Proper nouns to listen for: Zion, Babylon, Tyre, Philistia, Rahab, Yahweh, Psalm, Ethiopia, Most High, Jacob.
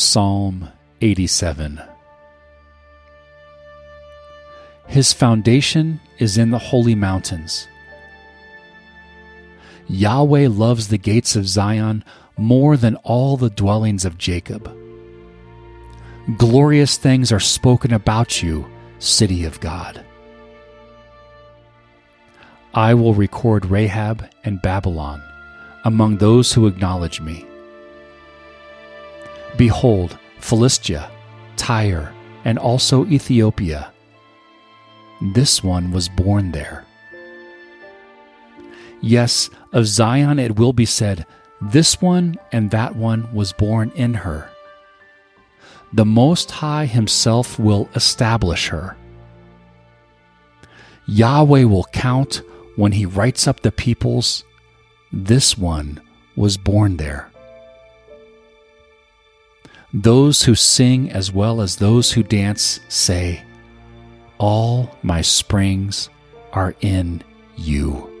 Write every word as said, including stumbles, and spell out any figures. Psalm eighty-seven. His foundation is in the holy mountains. Yahweh loves the gates of Zion more than all the dwellings of Jacob. Glorious things are spoken about you, city of God. I will record Rahab and Babylon among those who acknowledge me. Behold, Philistia, Tyre, and also Ethiopia. This one was born there. Yes, of Zion it will be said, this one and that one was born in her. The Most High Himself will establish her. Yahweh will count when He writes up the peoples, this one was born there. Those who sing as well as those who dance say, all my springs are in you.